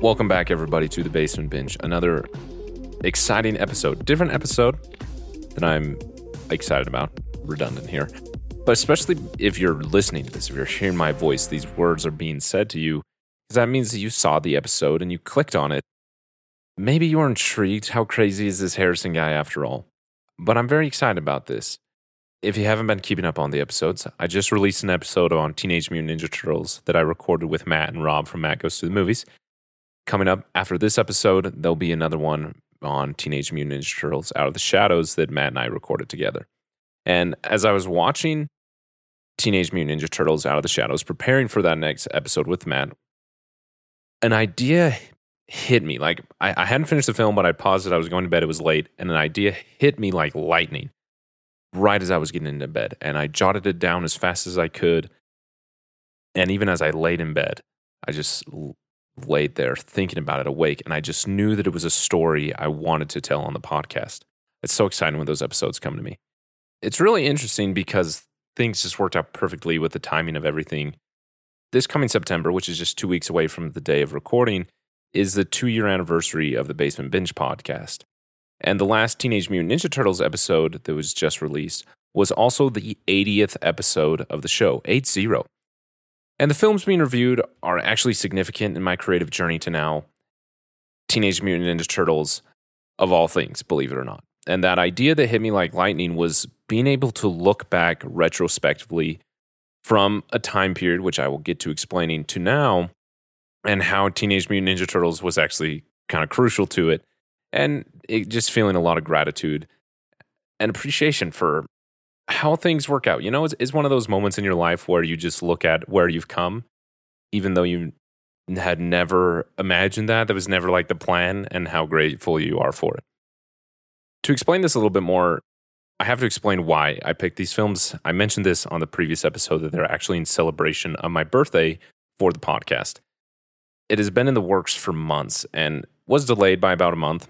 Welcome back, everybody, to The Basement Binge. Another exciting episode. Different episode that I'm excited about. Redundant here. But especially if you're listening to this, if you're hearing my voice, these words are being said to you, because that means that you saw the episode and you clicked on it. Maybe you were intrigued. How crazy is this Harrison guy after all? But I'm very excited about this. If you haven't been keeping up on the episodes, I just released an episode on Teenage Mutant Ninja Turtles that I recorded with Matt and Rob from Matt Goes to the Movies. Coming up after this episode, there'll be another one on Teenage Mutant Ninja Turtles Out of the Shadows that Matt and I recorded together. And as I was watching Teenage Mutant Ninja Turtles Out of the Shadows, preparing for that next episode with Matt, an idea hit me. Like, I hadn't finished the film, but I paused it. I was going to bed. It was late. And an idea hit me like lightning right as I was getting into bed. And I jotted it down as fast as I could. And even as I laid in bed, I just laid there thinking about it awake. And I just knew that it was a story I wanted to tell on the podcast. It's so exciting when those episodes come to me. It's really interesting because things just worked out perfectly with the timing of everything. This coming September, which is just 2 weeks away from the day of recording, is the 2-year anniversary of the Basement Binge podcast. And the last Teenage Mutant Ninja Turtles episode that was just released was also the 80th episode of the show, 80. And the films being reviewed are actually significant in my creative journey to now. Teenage Mutant Ninja Turtles, of all things, believe it or not. And that idea that hit me like lightning was being able to look back retrospectively from a time period, which I will get to explaining, to now, and how Teenage Mutant Ninja Turtles was actually kind of crucial to it. And it just feeling a lot of gratitude and appreciation for how things work out. You know, it's one of those moments in your life where you just look at where you've come, even though you had never imagined that. That was never like the plan, and how grateful you are for it. To explain this a little bit more, I have to explain why I picked these films. I mentioned this on the previous episode that they're actually in celebration of my birthday for the podcast. It has been in the works for months and was delayed by about a month.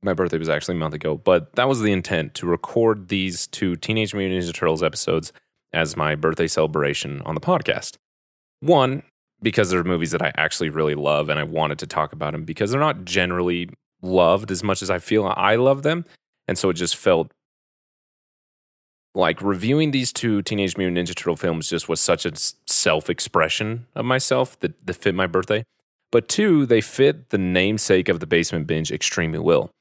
My birthday was actually a month ago, but that was the intent, to record these 2 Teenage Mutant Ninja Turtles episodes as my birthday celebration on the podcast. One, because they're movies that I actually really love and I wanted to talk about them because they're not generally loved as much as I feel I love them. And so it just felt like reviewing these 2 Teenage Mutant Ninja Turtle films just was such a self-expression of myself that fit my birthday. But 2, they fit the namesake of The Basement Binge extremely well.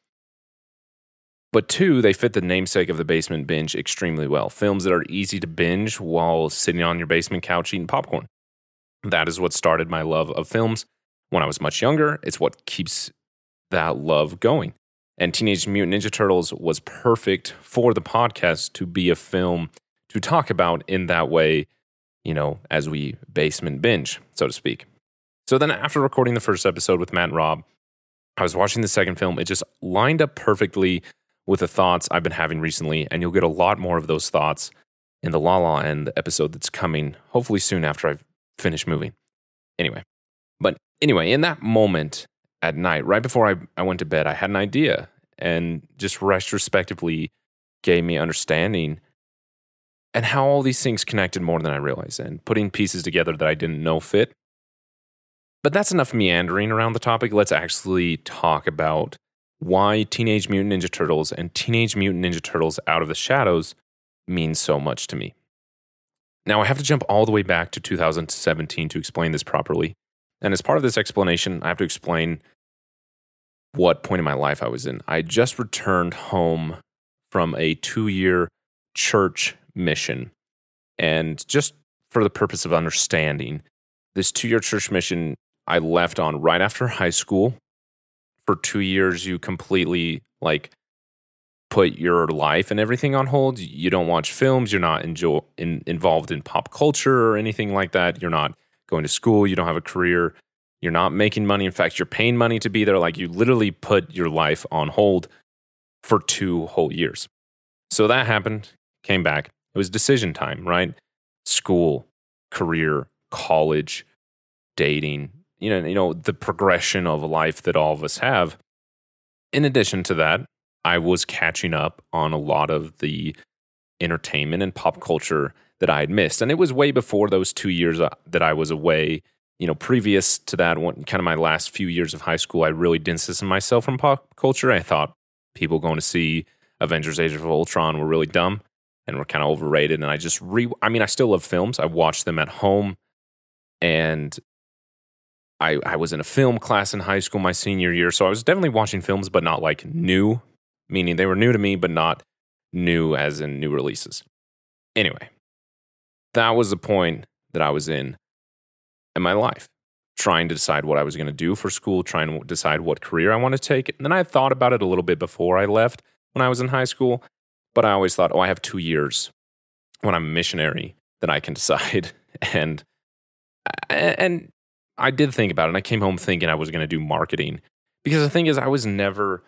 Films that are easy to binge while sitting on your basement couch eating popcorn. That is what started my love of films when I was much younger. It's what keeps that love going. And Teenage Mutant Ninja Turtles was perfect for the podcast to be a film to talk about in that way, you know, as we basement binge, so to speak. So then after recording the first episode with Matt and Rob, I was watching the second film. It just lined up perfectly with the thoughts I've been having recently, and you'll get a lot more of those thoughts in the La La End episode that's coming hopefully soon after I've finished moving. Anyway, in that moment at night, right before I went to bed, I had an idea and just retrospectively gave me understanding and how all these things connected more than I realized and putting pieces together that I didn't know fit. But that's enough meandering around the topic. Let's actually talk about why Teenage Mutant Ninja Turtles and Teenage Mutant Ninja Turtles Out of the Shadows means so much to me. Now, I have to jump all the way back to 2017 to explain this properly. And as part of this explanation, I have to explain what point in my life I was in. I just returned home from a 2-year church mission. And just for the purpose of understanding, this 2-year church mission I left on right after high school. For 2 years, you completely put your life and everything on hold. You don't watch films. You're not involved in pop culture or anything like that. You're not going to school. You don't have a career. You're not making money. In fact, you're paying money to be there. You literally put your life on hold for 2 whole years. So that happened. Came back. It was decision time, right? School, career, college, dating. You know the progression of life that all of us have. In addition to that, I was catching up on a lot of the entertainment and pop culture that I had missed. And it was way before those 2 years that I was away. You know, previous to that, kind of my last few years of high school, I really distanced myself from pop culture. I thought people going to see Avengers Age of Ultron were really dumb and were kind of overrated. And I still love films. I watched them at home. And I was in a film class in high school my senior year. So I was definitely watching films, but not new, meaning they were new to me, but not new as in new releases. Anyway, that was the point that I was in my life, trying to decide what I was going to do for school, trying to decide what career I want to take. And then I thought about it a little bit before I left when I was in high school, but I always thought, I have 2 years when I'm a missionary that I can decide. And I did think about it, and I came home thinking I was going to do marketing, because the thing is, I was never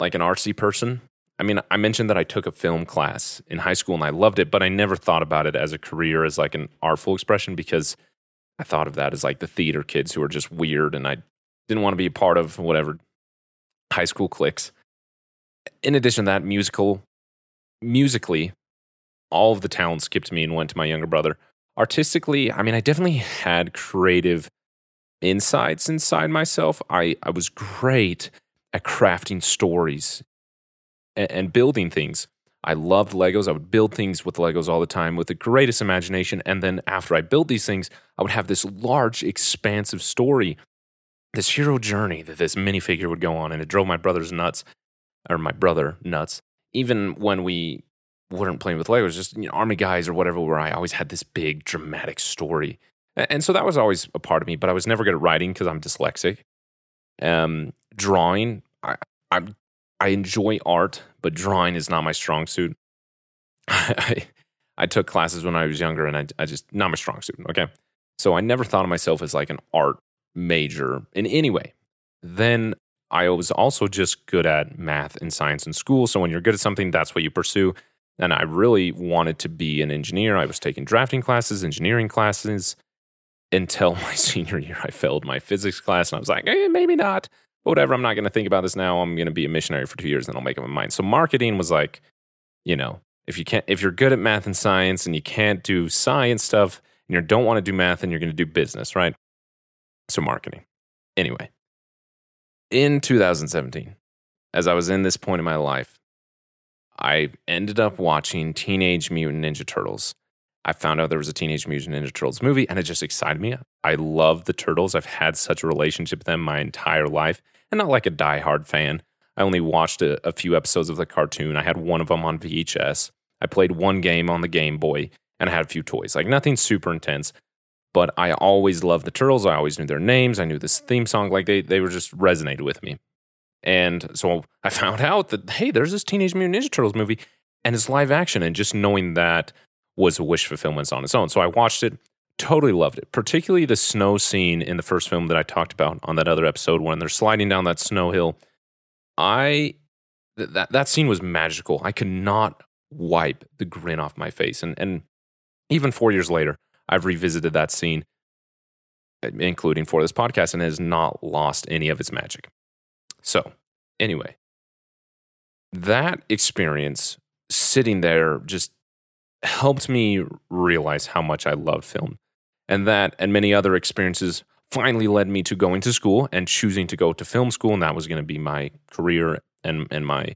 an artsy person. I mean, I mentioned that I took a film class in high school and I loved it, but I never thought about it as a career, as an artful expression, because I thought of that as the theater kids who are just weird, and I didn't want to be a part of whatever high school cliques. In addition to that, musically, all of the talent skipped me and went to my younger brother. Artistically, I mean, I definitely had creative insights inside myself. I was great at crafting stories and building things. I loved Legos. I would build things with Legos all the time with the greatest imagination. And then after I built these things, I would have this large, expansive story, this hero journey that this minifigure would go on. And it drove my brother nuts. Even when we weren't playing with Legos, just Army Guys or whatever, where I always had this big, dramatic story. And so that was always a part of me, but I was never good at writing because I'm dyslexic. Drawing, I enjoy art, but drawing is not my strong suit. I took classes when I was younger, and I just, not my strong suit, okay? So I never thought of myself as an art major in any way. Then I was also just good at math and science in school, so when you're good at something, that's what you pursue. And I really wanted to be an engineer. I was taking drafting classes, engineering classes, until my senior year I failed my physics class, and I was like, maybe not. But whatever, I'm not going to think about this now. I'm going to be a missionary for 2 years, and I'll make up my mind. So marketing was if you're good at math and science and you can't do science stuff and you don't want to do math, and you're going to do business, right? So marketing. Anyway, in 2017, as I was in this point in my life, I ended up watching Teenage Mutant Ninja Turtles. I found out there was a Teenage Mutant Ninja Turtles movie, and it just excited me. I love the Turtles. I've had such a relationship with them my entire life, and not a diehard fan. I only watched a few episodes of the cartoon. I had one of them on VHS. I played one game on the Game Boy, and I had a few toys. Nothing super intense, but I always loved the Turtles. I always knew their names. I knew this theme song. They were just resonated with me. And so I found out that, hey, there's this Teenage Mutant Ninja Turtles movie, and it's live action. And just knowing that was a wish fulfillment on its own. So I watched it, totally loved it, particularly the snow scene in the first film that I talked about on that other episode when they're sliding down that snow hill. That scene was magical. I could not wipe the grin off my face. And even 4 years later, I've revisited that scene, including for this podcast, and it has not lost any of its magic. So anyway, that experience sitting there just helped me realize how much I loved film. And that and many other experiences finally led me to going to school and choosing to go to film school. And that was going to be my career and my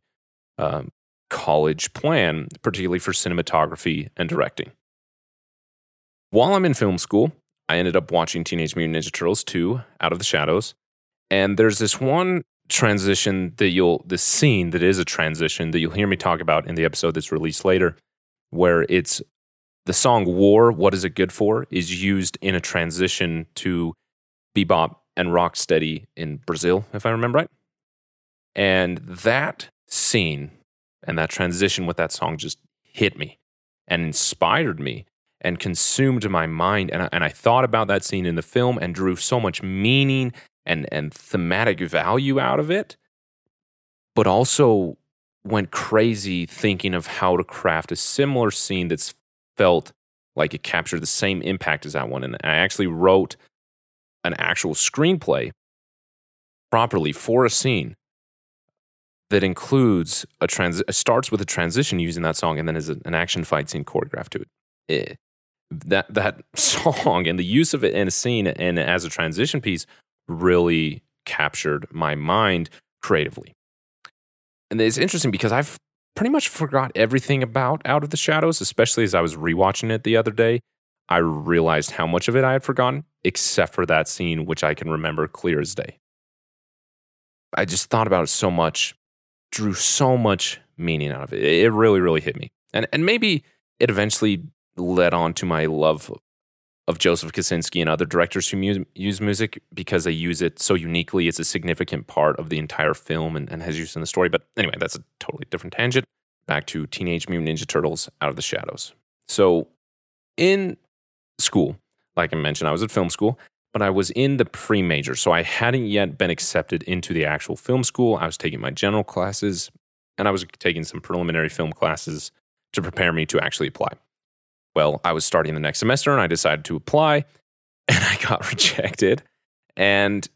college plan, particularly for cinematography and directing. While I'm in film school, I ended up watching Teenage Mutant Ninja Turtles 2, Out of the Shadows. And there's this one transition that this scene that is a transition that you'll hear me talk about in the episode that's released later, where it's the song War, What Is It Good For? Is used in a transition to bebop and rocksteady in Brazil, if I remember right. And that scene and that transition with that song just hit me and inspired me and consumed my mind. And I thought about that scene in the film and drew so much meaning and thematic value out of it, but also went crazy thinking of how to craft a similar scene that's felt like it captured the same impact as that one. And I actually wrote an actual screenplay properly for a scene that includes starts with a transition using that song and then is an action fight scene choreographed to it. That song and the use of it in a scene and as a transition piece really captured my mind creatively. And it's interesting because I've pretty much forgot everything about Out of the Shadows, especially as I was rewatching it the other day. I realized how much of it I had forgotten, except for that scene, which I can remember clear as day. I just thought about it so much, drew so much meaning out of it. It really, really hit me. And maybe it eventually led on to my love of Joseph Kaczynski and other directors who use music because they use it so uniquely. It's a significant part of the entire film and has used in the story. But anyway, that's a totally different tangent. Back to Teenage Mutant Ninja Turtles Out of the Shadows. So in school, like I mentioned, I was at film school, but I was in the pre-major. So I hadn't yet been accepted into the actual film school. I was taking my general classes and I was taking some preliminary film classes to prepare me to actually apply. Well, I was starting the next semester and I decided to apply and I got rejected. And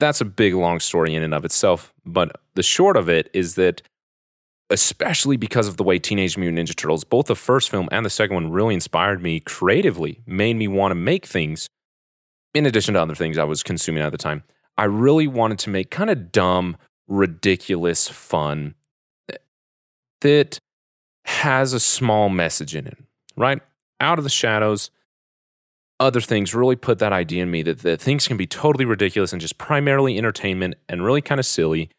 that's a big, long story in and of itself. But the short of it is that, especially because of the way Teenage Mutant Ninja Turtles, both the first film and the second one, really inspired me creatively, made me want to make things, in addition to other things I was consuming at the time. I really wanted to make kind of dumb, ridiculous fun that has a small message in it. Right? Out of the Shadows, other things really put that idea in me that things can be totally ridiculous and just primarily entertainment and really kind of silly.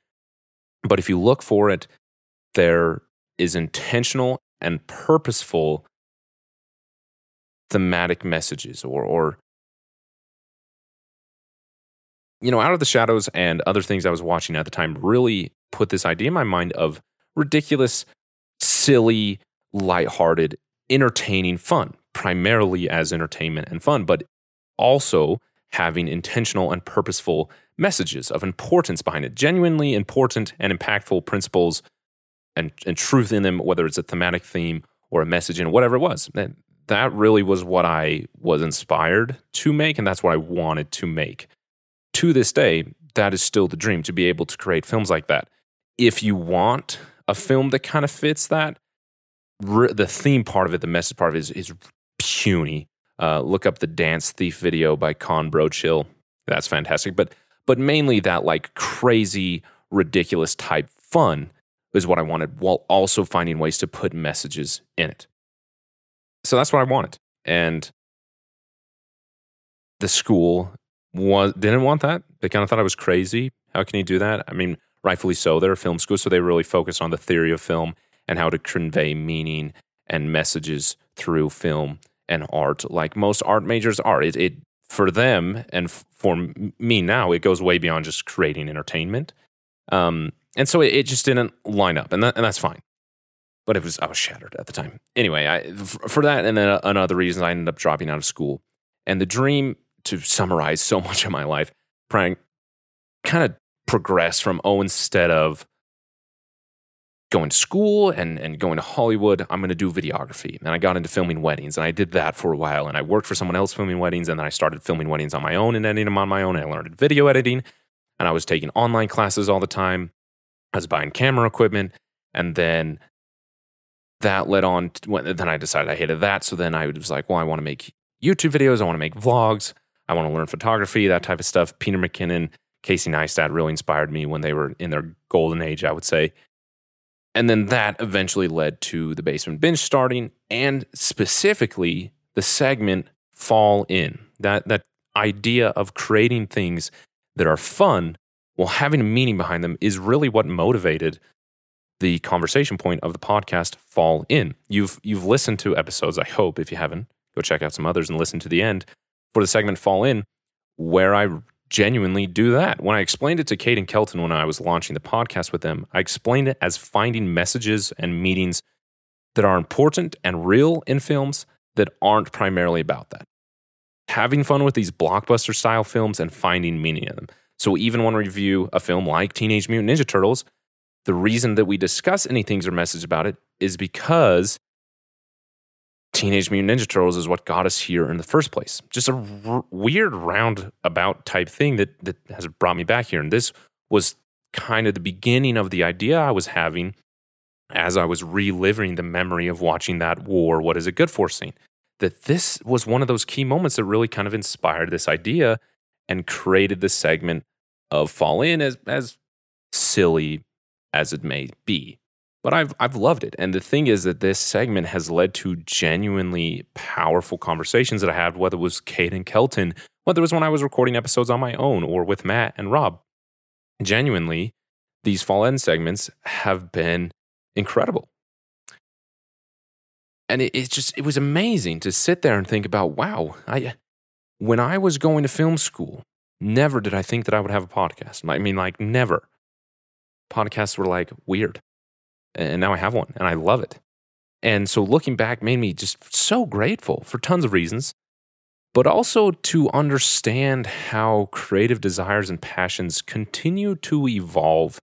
But if you look for it, there is intentional and purposeful thematic messages or you know, Out of the Shadows and other things I was watching at the time really put this idea in my mind of ridiculous, silly, lighthearted, entertaining fun, primarily as entertainment and fun, but also having intentional and purposeful messages of importance behind it, genuinely important and impactful principles and truth in them, whether it's a thematic theme or a message in whatever it was. And that really was what I was inspired to make, and that's what I wanted to make. To this day, that is still the dream, to be able to create films like that. If you want a film that kind of fits that, the theme part of it, the message part of it is puny. Look up the Dance Thief video by Con Brochill. That's fantastic. But mainly that like crazy, ridiculous type fun is what I wanted, while also finding ways to put messages in it. So that's what I wanted. And the school didn't want that. They kind of thought I was crazy. How can you do that? I mean, rightfully so. They're a film school, so they really focus on the theory of film and how to convey meaning and messages through film and art, like most art majors are. It for them and for me now, it goes way beyond just creating entertainment. And so it just didn't line up, and that's fine. But I was shattered at the time. Anyway, for that and then another reason, I ended up dropping out of school. And the dream, to summarize so much of my life, kind of progressed from, instead of going to school and going to Hollywood, I'm going to do videography. And I got into filming weddings, and I did that for a while. And I worked for someone else filming weddings, and then I started filming weddings on my own and editing them on my own. And I learned video editing, and I was taking online classes all the time. I was buying camera equipment, and then that led on to, then I decided I hated that. So then I was like, well, I want to make YouTube videos. I want to make vlogs. I want to learn photography, that type of stuff. Peter McKinnon, Casey Neistat really inspired me when they were in their golden age, I would say. And then that eventually led to The Basement Binge starting, and specifically the segment Fall In. That idea of creating things that are fun while having a meaning behind them is really what motivated the conversation point of the podcast Fall In. You've listened to episodes, I hope. If you haven't, go check out some others and listen to the end for the segment Fall In, where I genuinely do that. When I explained it to Kate and Kelton when I was launching the podcast with them, I explained it as finding messages and meanings that are important and real in films that aren't primarily about that. Having fun with these blockbuster-style films and finding meaning in them. So even when we review a film like Teenage Mutant Ninja Turtles, the reason that we discuss any things or message about it is because Teenage Mutant Ninja Turtles is what got us here in the first place. Just a weird roundabout type thing that has brought me back here. And this was kind of the beginning of the idea I was having as I was reliving the memory of watching that war, what is it good for scene. That this was one of those key moments that really kind of inspired this idea and created the segment of Fall In, as silly as it may be. But I've loved it. And the thing is that this segment has led to genuinely powerful conversations that I had, whether it was Kate and Kelton, whether it was when I was recording episodes on my own or with Matt and Rob. Genuinely, these Fall In segments have been incredible. And it was amazing to sit there and think about, wow, when I was going to film school, never did I think that I would have a podcast. I mean, like, never. Podcasts were, like, weird. And now I have one, and I love it. And so looking back made me just so grateful for tons of reasons, but also to understand how creative desires and passions continue to evolve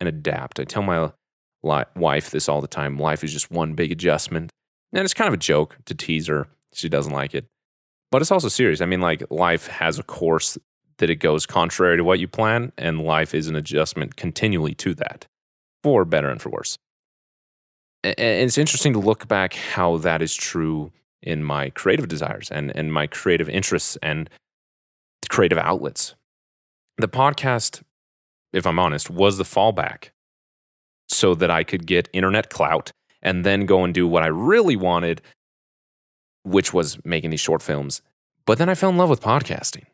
and adapt. I tell my wife this all the time. Life is just one big adjustment. And it's kind of a joke to tease her. She doesn't like it. But it's also serious. I mean, like, life has a course that it goes contrary to what you plan, and life is an adjustment continually to that, for better and for worse. And it's interesting to look back how that is true in my creative desires and my creative interests and creative outlets. The podcast, if I'm honest, was the fallback so that I could get internet clout and then go and do what I really wanted, which was making these short films. But then I fell in love with podcasting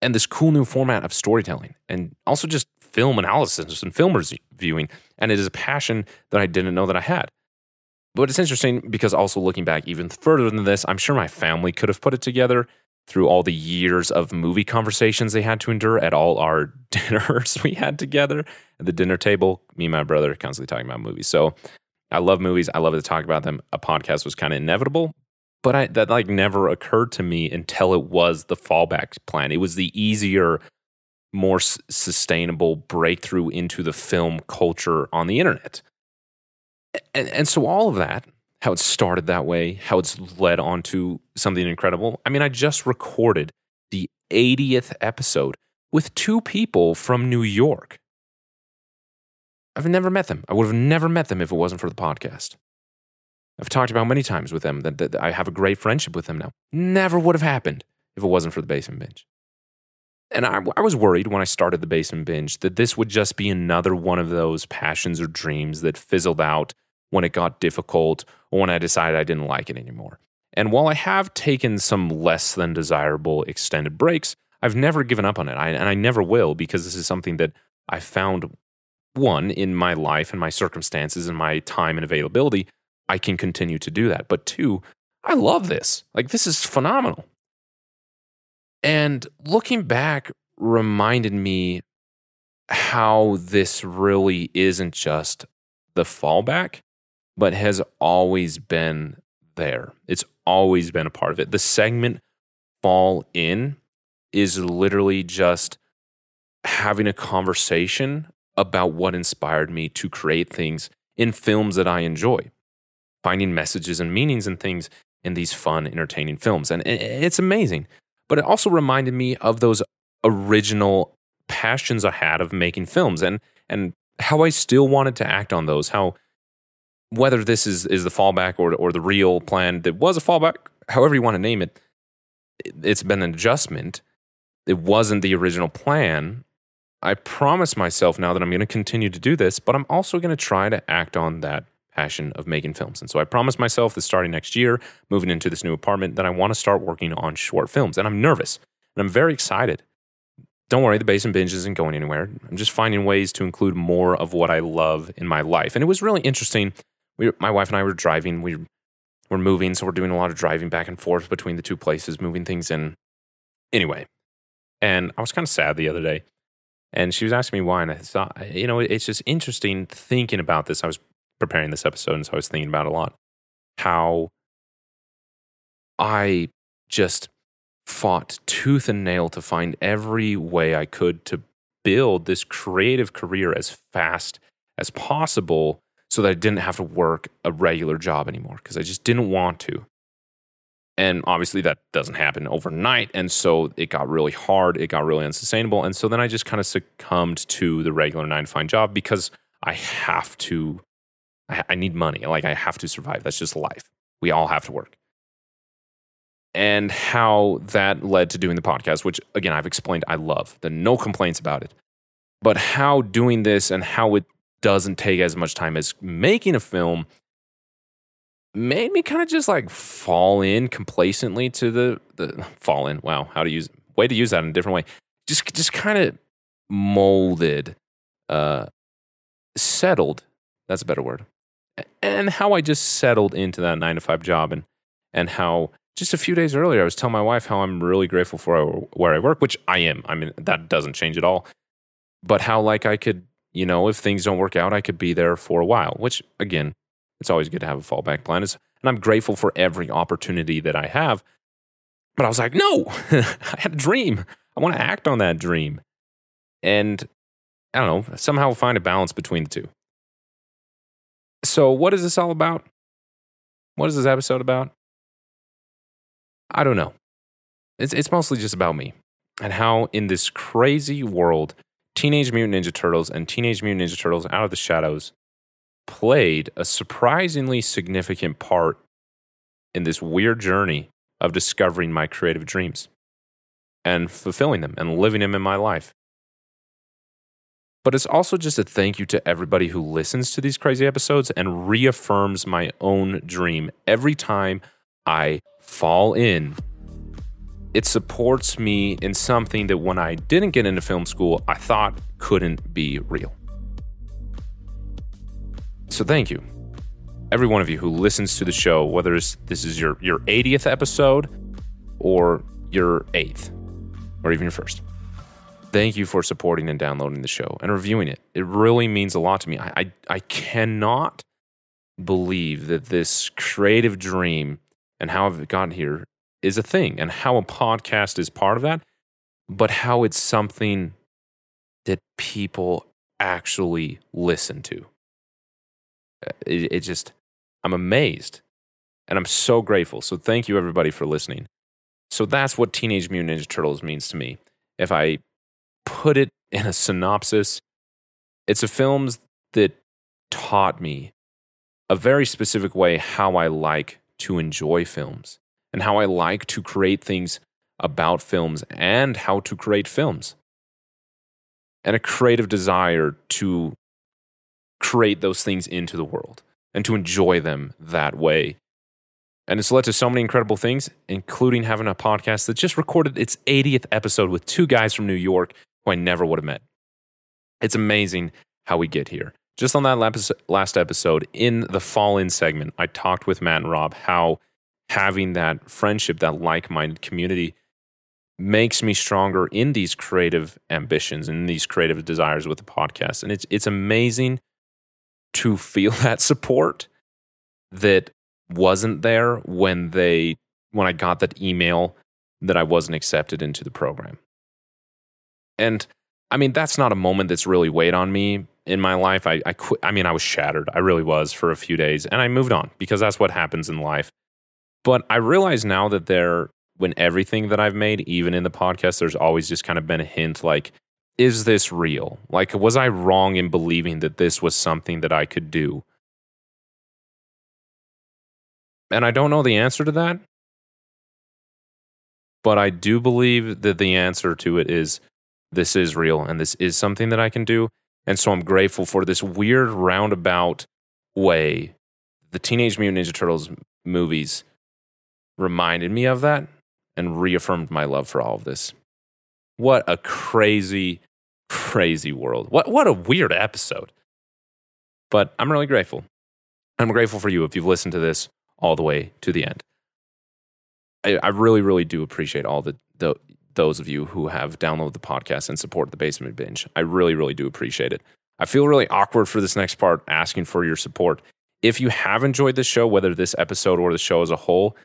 and this cool new format of storytelling, and also just film analysis and film reviewing. And it is a passion that I didn't know that I had. But it's interesting because also looking back even further than this, I'm sure my family could have put it together through all the years of movie conversations they had to endure at all our dinners we had together at the dinner table. Me and my brother are constantly talking about movies. So I love movies. I love to talk about them. A podcast was kind of inevitable, but that like never occurred to me until it was the fallback plan. It was the easier, more sustainable breakthrough into the film culture on the internet. And so all of that, how it started that way, how it's led on to something incredible. I mean, I just recorded the 80th episode with two people from New York. I've never met them. I would have never met them if it wasn't for the podcast. I've talked about many times with them that I have a great friendship with them now. Never would have happened if it wasn't for the Basement Binge. And I was worried when I started the Basement Binge that this would just be another one of those passions or dreams that fizzled out when it got difficult or when I decided I didn't like it anymore. And while I have taken some less than desirable extended breaks, I've never given up on it. I never will, because this is something that I found, one, in my life and my circumstances and my time and availability, I can continue to do that. But two, I love this. Like, this is phenomenal. And looking back reminded me how this really isn't just the fallback, but has always been there. It's always been a part of it. The segment Fall In is literally just having a conversation about what inspired me to create things in films that I enjoy, finding messages and meanings and things in these fun, entertaining films. And it's amazing. But it also reminded me of those original passions I had of making films and how I still wanted to act on those, how whether this is the fallback or the real plan that was a fallback, however you want to name it, it's been an adjustment. It wasn't the original plan. I promise myself now that I'm going to continue to do this, but I'm also going to try to act on that passion of making films. And so I promised myself that starting next year, moving into this new apartment, that I want to start working on short films. And I'm nervous and I'm very excited. Don't worry, the Basement Binge isn't going anywhere. I'm just finding ways to include more of what I love in my life. And it was really interesting. My wife and I were driving. We're moving, so we're doing a lot of driving back and forth between the two places, moving things in. Anyway, and I was kind of sad the other day. And she was asking me why, and I thought, it's just interesting thinking about this. I was preparing this episode, and so I was thinking about it a lot. How I just fought tooth and nail to find every way I could to build this creative career as fast as possible so that I didn't have to work a regular job anymore, because I just didn't want to. And obviously that doesn't happen overnight, and so it got really hard, it got really unsustainable, and so then I just kind of succumbed to the regular 9-to-5 job because I need money, like I have to survive, that's just life. We all have to work. And how that led to doing the podcast, which again, I've explained I love, there are no complaints about it, but how doing this and how it doesn't take as much time as making a film made me kind of just like fall in complacently to the fall in. Wow, way to use that in a different way. Just kind of molded, settled. That's a better word. And how I just settled into that 9-to-5 job and how just a few days earlier I was telling my wife how I'm really grateful for where I work, which I am. I mean, that doesn't change at all. But how like I could, if things don't work out, I could be there for a while, which again, it's always good to have a fallback plan. And I'm grateful for every opportunity that I have. But I was like, no, I had a dream. I want to act on that dream. And I don't know, somehow find a balance between the two. So what is this all about? What is this episode about? I don't know. It's mostly just about me and how in this crazy world, Teenage Mutant Ninja Turtles and Teenage Mutant Ninja Turtles Out of the Shadows played a surprisingly significant part in this weird journey of discovering my creative dreams and fulfilling them and living them in my life. But it's also just a thank you to everybody who listens to these crazy episodes and reaffirms my own dream every time I fall in. It supports me in something that when I didn't get into film school, I thought couldn't be real. So thank you, every one of you who listens to the show, whether this is your 80th episode or your 8th or even your 1st. Thank you for supporting and downloading the show and reviewing it. It really means a lot to me. I cannot believe that this creative dream and how I've gotten here is a thing and how a podcast is part of that, but how it's something that people actually listen to. It just, I'm amazed and I'm so grateful. So thank you everybody for listening. So that's what Teenage Mutant Ninja Turtles means to me. If I put it in a synopsis, it's a film that taught me a very specific way how I like to enjoy films and how I like to create things about films and how to create films. And a creative desire to create those things into the world and to enjoy them that way. And it's led to so many incredible things, including having a podcast that just recorded its 80th episode with two guys from New York who I never would have met. It's amazing how we get here. Just on that last episode, in the Fall In segment, I talked with Matt and Rob how having that friendship, that like-minded community makes me stronger in these creative ambitions and these creative desires with the podcast. And it's amazing to feel that support that wasn't there when I got that email that I wasn't accepted into the program. And I mean, that's not a moment that's really weighed on me in my life. I quit. I mean, I was shattered. I really was for a few days, and I moved on because that's what happens in life. But I realize now that when everything that I've made, even in the podcast, there's always just kind of been a hint like, is this real? Like, was I wrong in believing that this was something that I could do? And I don't know the answer to that, but I do believe that the answer to it is this is real and this is something that I can do. And so I'm grateful for this weird roundabout way. The Teenage Mutant Ninja Turtles movies reminded me of that and reaffirmed my love for all of this. What a crazy, crazy world. What a weird episode. But I'm really grateful. I'm grateful for you if you've listened to this all the way to the end. I really, really do appreciate all the those of you who have downloaded the podcast and support The Basement Binge. I really, really do appreciate it. I feel really awkward for this next part asking for your support. If you have enjoyed the show, whether this episode or the show as a whole,